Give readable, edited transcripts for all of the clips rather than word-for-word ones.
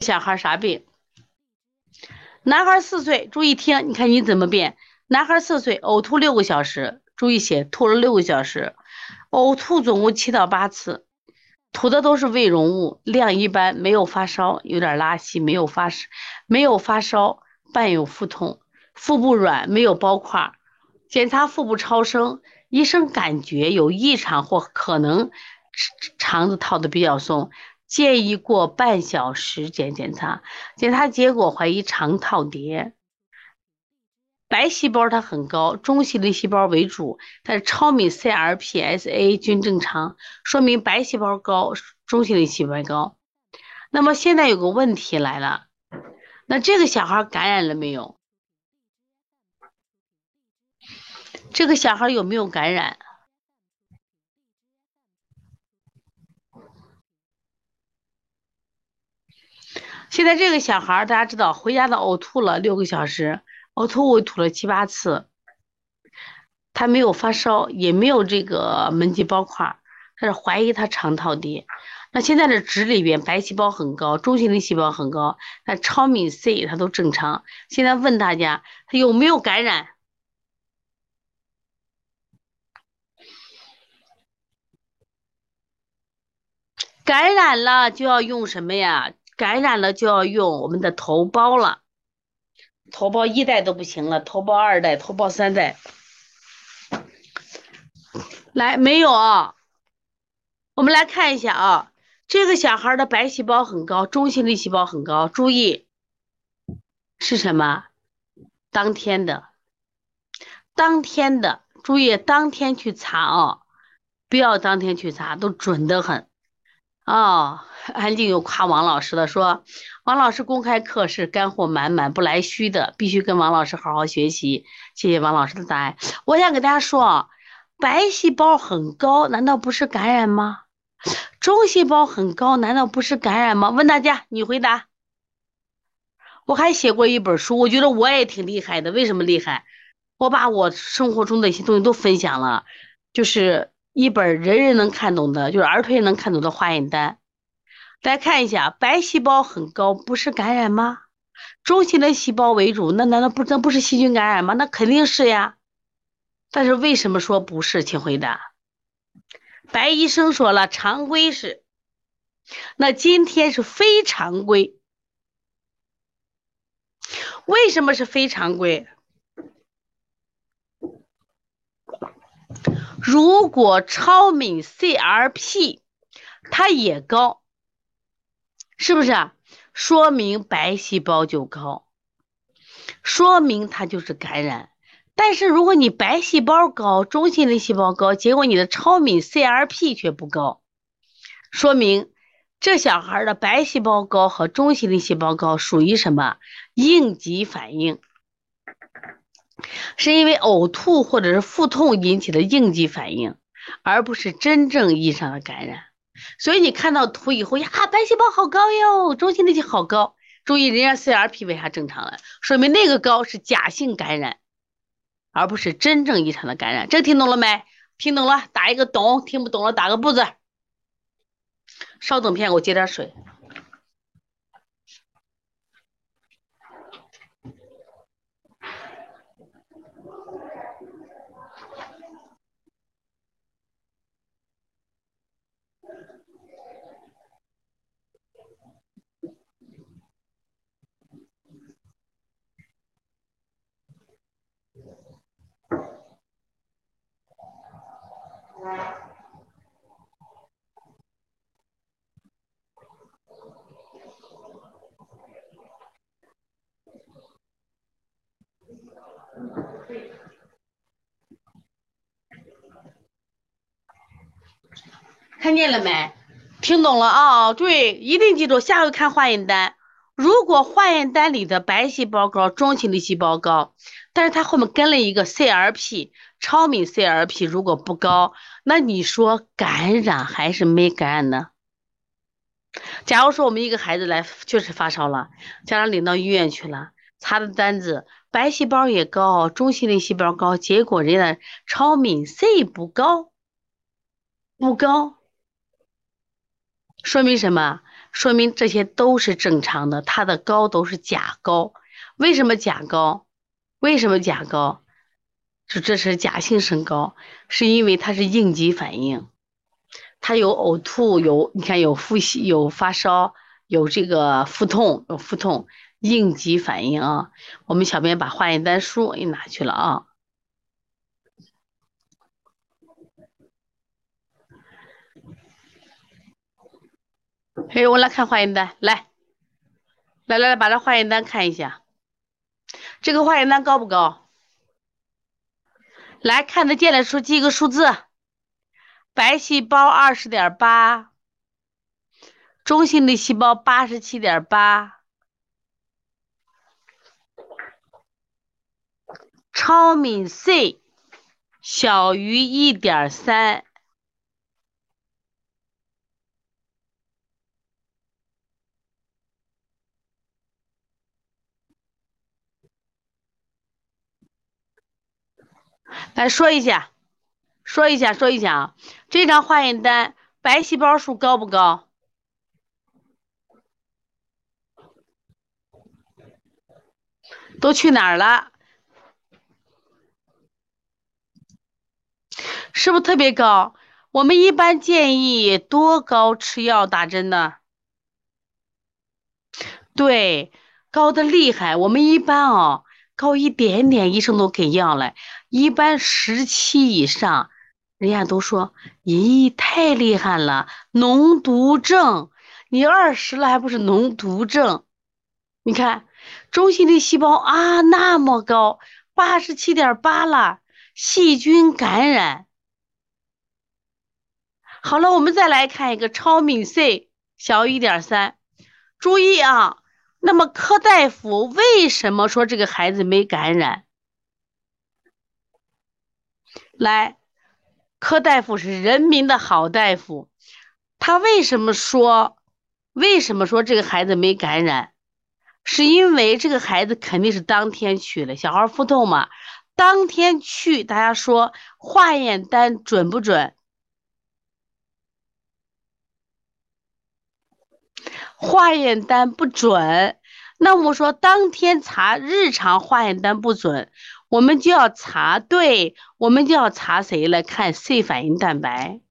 小孩啥病？男孩4岁，注意听，你看你怎么变。男孩4岁，呕吐6个小时，注意写吐了6个小时，呕吐总共7到8次，吐的都是胃溶物，量一般，没有发烧，有点拉稀，没有发烧，伴有腹痛，腹部软，没有包块，检查腹部超声，医生感觉有异常或可能肠子套的比较松。建议过半小时检查，结果怀疑肠套叠。白细胞它很高，中性粒细胞为主，但是超敏 CRP、SA 均正常，说明白细胞高，中性粒细胞高。那么现在有个问题来了，那这个小孩感染了没有？这个小孩有没有感染？现在这个小孩大家知道回家的呕吐了6个小时，呕吐我吐了7、8次，他没有发烧，也没有这个门急包块，但是怀疑他肠套叠。那现在的值里边白细胞很高，中性粒细胞很高，那超敏 C 它都正常。现在问大家他有没有感染？感染了就要用什么呀？感染了就要用我们的头孢了，头孢1代都不行了，头孢2代，头孢3代。来，没有啊？我们来看一下啊，这个小孩的白细胞很高，中性粒细胞很高，注意是什么？当天的，注意当天去查啊，不要当天去查，都准得很。哦，安静又夸王老师的说，王老师公开课是干货满满，不来虚的，必须跟王老师好好学习。谢谢王老师的答案。我想给大家说啊，白细胞很高，难道不是感染吗？中细胞很高，难道不是感染吗？问大家，你回答。我还写过一本书，我觉得我也挺厉害的。为什么厉害？我把我生活中的一些东西都分享了，就是一本人人能看懂的，就是儿童也能看懂的化验单。来看一下，白细胞很高，不是感染吗？中性的细胞为主，那难道不是细菌感染吗？那肯定是呀。但是为什么说不是？请回答。白医生说了，常规是，那今天是非常规。为什么是非常规？如果超敏 CRP 它也高，是不是啊？说明白细胞就高，说明它就是感染。但是如果你白细胞高，中性粒细胞高，结果你的超敏 CRP 却不高，说明这小孩的白细胞高和中性粒细胞高属于什么？应急反应，是因为呕吐或者是腹痛引起的应激反应，而不是真正意义上的感染。所以你看到图以后呀，白细胞好高哟，中性粒细胞好高，注意人家 CRP 为啥正常了，说明那个高是假性感染，而不是真正意义上的感染。这听懂了没？听懂了打一个懂，听不懂了打个不字。稍等片给我接点水。看见了没？听懂了啊、哦？对，一定记住，下回看化验单。如果化验单里的白细胞高，中性粒细胞高，但是它后面跟了一个 CRP， 超敏 CRP 如果不高，那你说感染还是没感染呢？假如说我们一个孩子来确实发烧了，家长领到医院去了，查的单子白细胞也高，中性粒细胞高，结果人家超敏 C 不高，说明什么？说明这些都是正常的，它的高都是假高。为什么假高？为什么假高？就这是假性升高，是因为它是应激反应，它有呕吐，有你看有腹泻，有发烧，有这个腹痛，有腹痛，应激反应啊。我们小编把化验单书也拿去了啊。哎，我来看化验单，来，把这化验单看一下，这个化验单高不高？来看得见的时候记一个数字，白细胞 20.8， 中性粒细胞 87.8， 超敏 C 小于 1.3。来说一下啊，这张化验单白细胞数高不高？都去哪儿了？是不是特别高？我们一般建议多高吃药打针呢？对，高的厉害，我们一般哦。高一点点，医生都给药了。一般17以上，人家都说：“咦，太厉害了，脓毒症！你20了还不是脓毒症？”你看，中性粒细胞啊那么高， 87.8 了，细菌感染。好了，我们再来看一个超敏 C 小于 1.3， 注意啊。那么柯大夫为什么说这个孩子没感染？来，柯大夫是人民的好大夫，他为什么说这个孩子没感染？是因为这个孩子肯定是当天去了，小孩腹痛嘛，当天去，大家说化验单准不准？化验单不准，那我说当天查日常化验单不准，我们就要查，对，我们就要查谁来看 C 反应蛋白，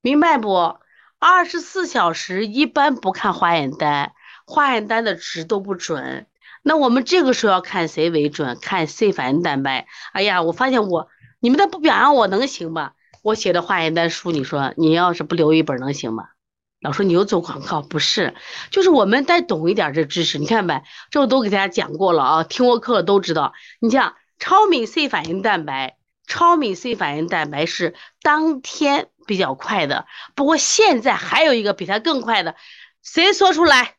明白不？24小时一般不看化验单，化验单的值都不准，那我们这个时候要看谁为准？看 C 反应蛋白。哎呀，我发现你们都不表扬我能行吧？我写的化验单书，你说你要是不留一本能行吗？老说你又做广告，不是，就是我们再懂一点这知识，你看呗，这我都给大家讲过了啊，听过课都知道。你像超敏 C 反应蛋白，超敏 C 反应蛋白是当天比较快的，不过现在还有一个比它更快的，谁说出来？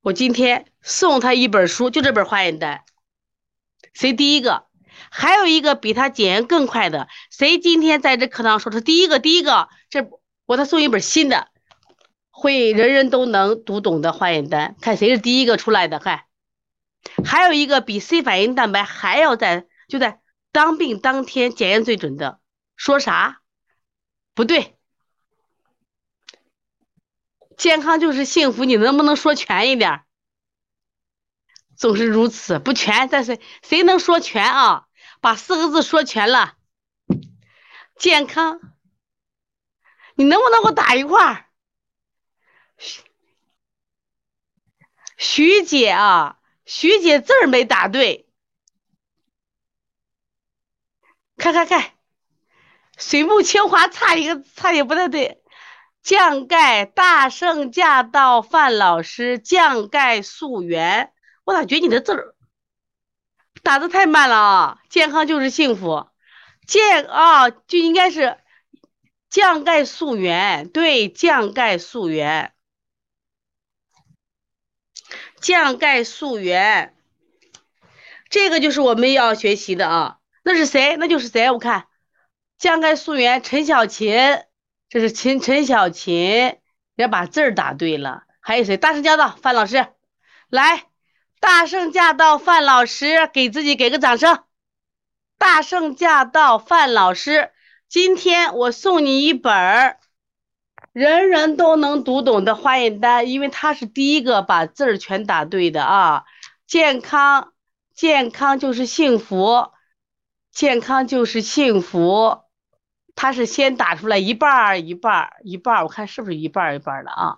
我今天送他一本书，就这本化验单，谁第一个？还有一个比他检验更快的，谁今天在这课堂说他第一个，这我再送一本新的，会人人都能读懂的化验单，看谁是第一个出来的。看，还有一个比 C 反应蛋白还要就在当病当天检验最准的，说啥？不对，健康就是幸福，你能不能说全一点？总是如此，不全，但是谁能说全啊？把4个字说全了，健康，你能不能给我打一块儿？徐姐啊，徐姐字儿没打对，看，水木清华差点不太对，降钙大圣驾到范老师降钙溯源，我咋觉得你的字儿？打得太慢了啊！健康就是幸福，就应该是降钙溯源，对，降钙溯源，降钙溯源，这个就是我们要学习的啊。那是谁？那就是谁？我看降钙溯源，陈小琴，这是陈小琴，人家把字儿打对了。还有谁？大圣驾到，范老师，来。大圣驾到，范老师，给自己给个掌声。大圣驾到，范老师，今天我送你一本人人都能读懂的化验单，因为他是第一个把字儿全打对的啊。健康，健康就是幸福，健康就是幸福，他是先打出来一半儿一半儿一半儿，我看是不是一半儿一半儿的啊？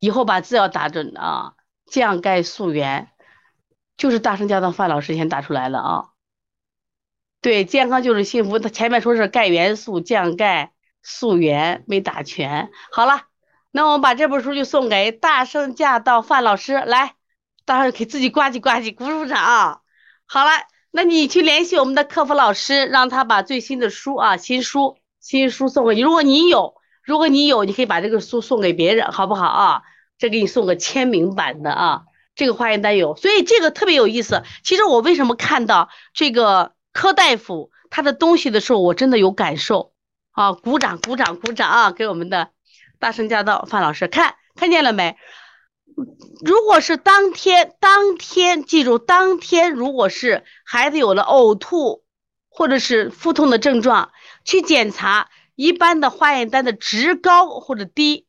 以后把字要打准啊，降钙溯源，就是大圣教堂范老师先打出来了啊。对，健康就是幸福，他前面说是钙元素降钙溯源没打全。好了，那我们把这本书就送给大圣驾到范老师，来，大圣给自己呱唧呱唧鼓鼓掌啊。好了，那你去联系我们的客服老师，让他把最新的书啊，新书送给你。如果你有，你可以把这个书送给别人，好不好啊？这给你送个签名版的啊，这个化验单有，所以这个特别有意思。其实我为什么看到这个柯大夫他的东西的时候，我真的有感受啊！鼓掌鼓掌鼓掌啊！给我们的大圣驾到范老师，看见了没？如果是当天记住，当天如果是孩子有了呕吐或者是腹痛的症状，去检查一般的化验单的值高或者低，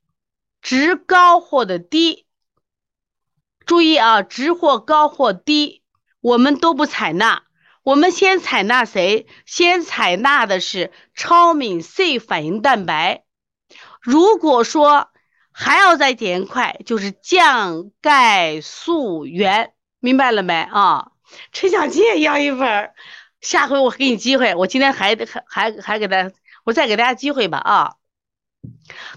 注意啊，值或高或低我们都不采纳。我们先采纳谁？先采纳的是超敏 C 反应蛋白。如果说还要再检验快，就是降钙溯源，明白了没啊？陈小金也要一本，下回我给你机会，我今天还给大家，我再给大家机会吧啊！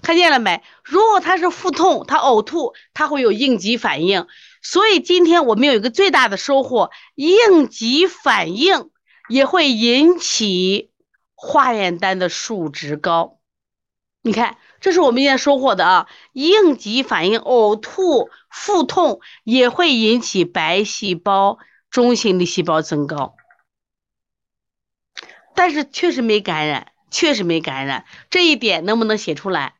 看见了没？如果他是腹痛，他呕吐，他会有应急反应，所以今天我们有一个最大的收获，应急反应也会引起化验单的数值高。你看，这是我们现在收获的啊！应急反应、呕吐、腹痛也会引起白细胞、中性粒细胞增高，但是确实没感染，这一点能不能写出来？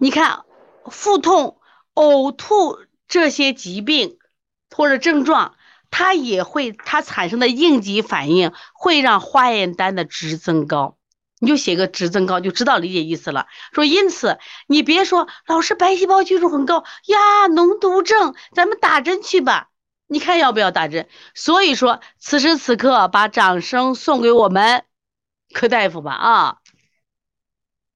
你看，腹痛、呕吐这些疾病或者症状，它产生的应急反应会让化验单的值增高。你就写个值增高，就知道理解意思了。说因此，你别说老师白细胞菌数很高呀，脓毒症，咱们打针去吧。你看要不要打针？所以说，此时此刻把掌声送给我们柯大夫吧啊！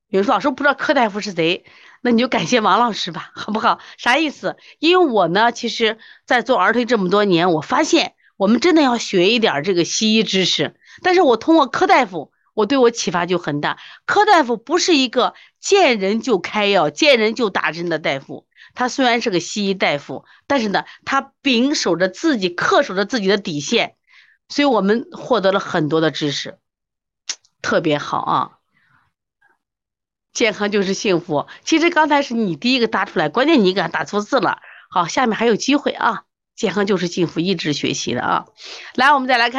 有人说老师不知道柯大夫是谁，那你就感谢王老师吧，好不好？啥意思？因为我呢，其实在做儿推这么多年，我发现我们真的要学一点这个西医知识，但是我通过柯大夫。我对我启发就很大，柯大夫不是一个见人就开药、见人就打针的大夫，他虽然是个西医大夫，但是呢，他恪守着自己的底线，所以我们获得了很多的知识，特别好啊！健康就是幸福。其实刚才是你第一个答出来，关键你给他打错字了。好，下面还有机会啊！健康就是幸福，一直学习的啊！来，我们再来看。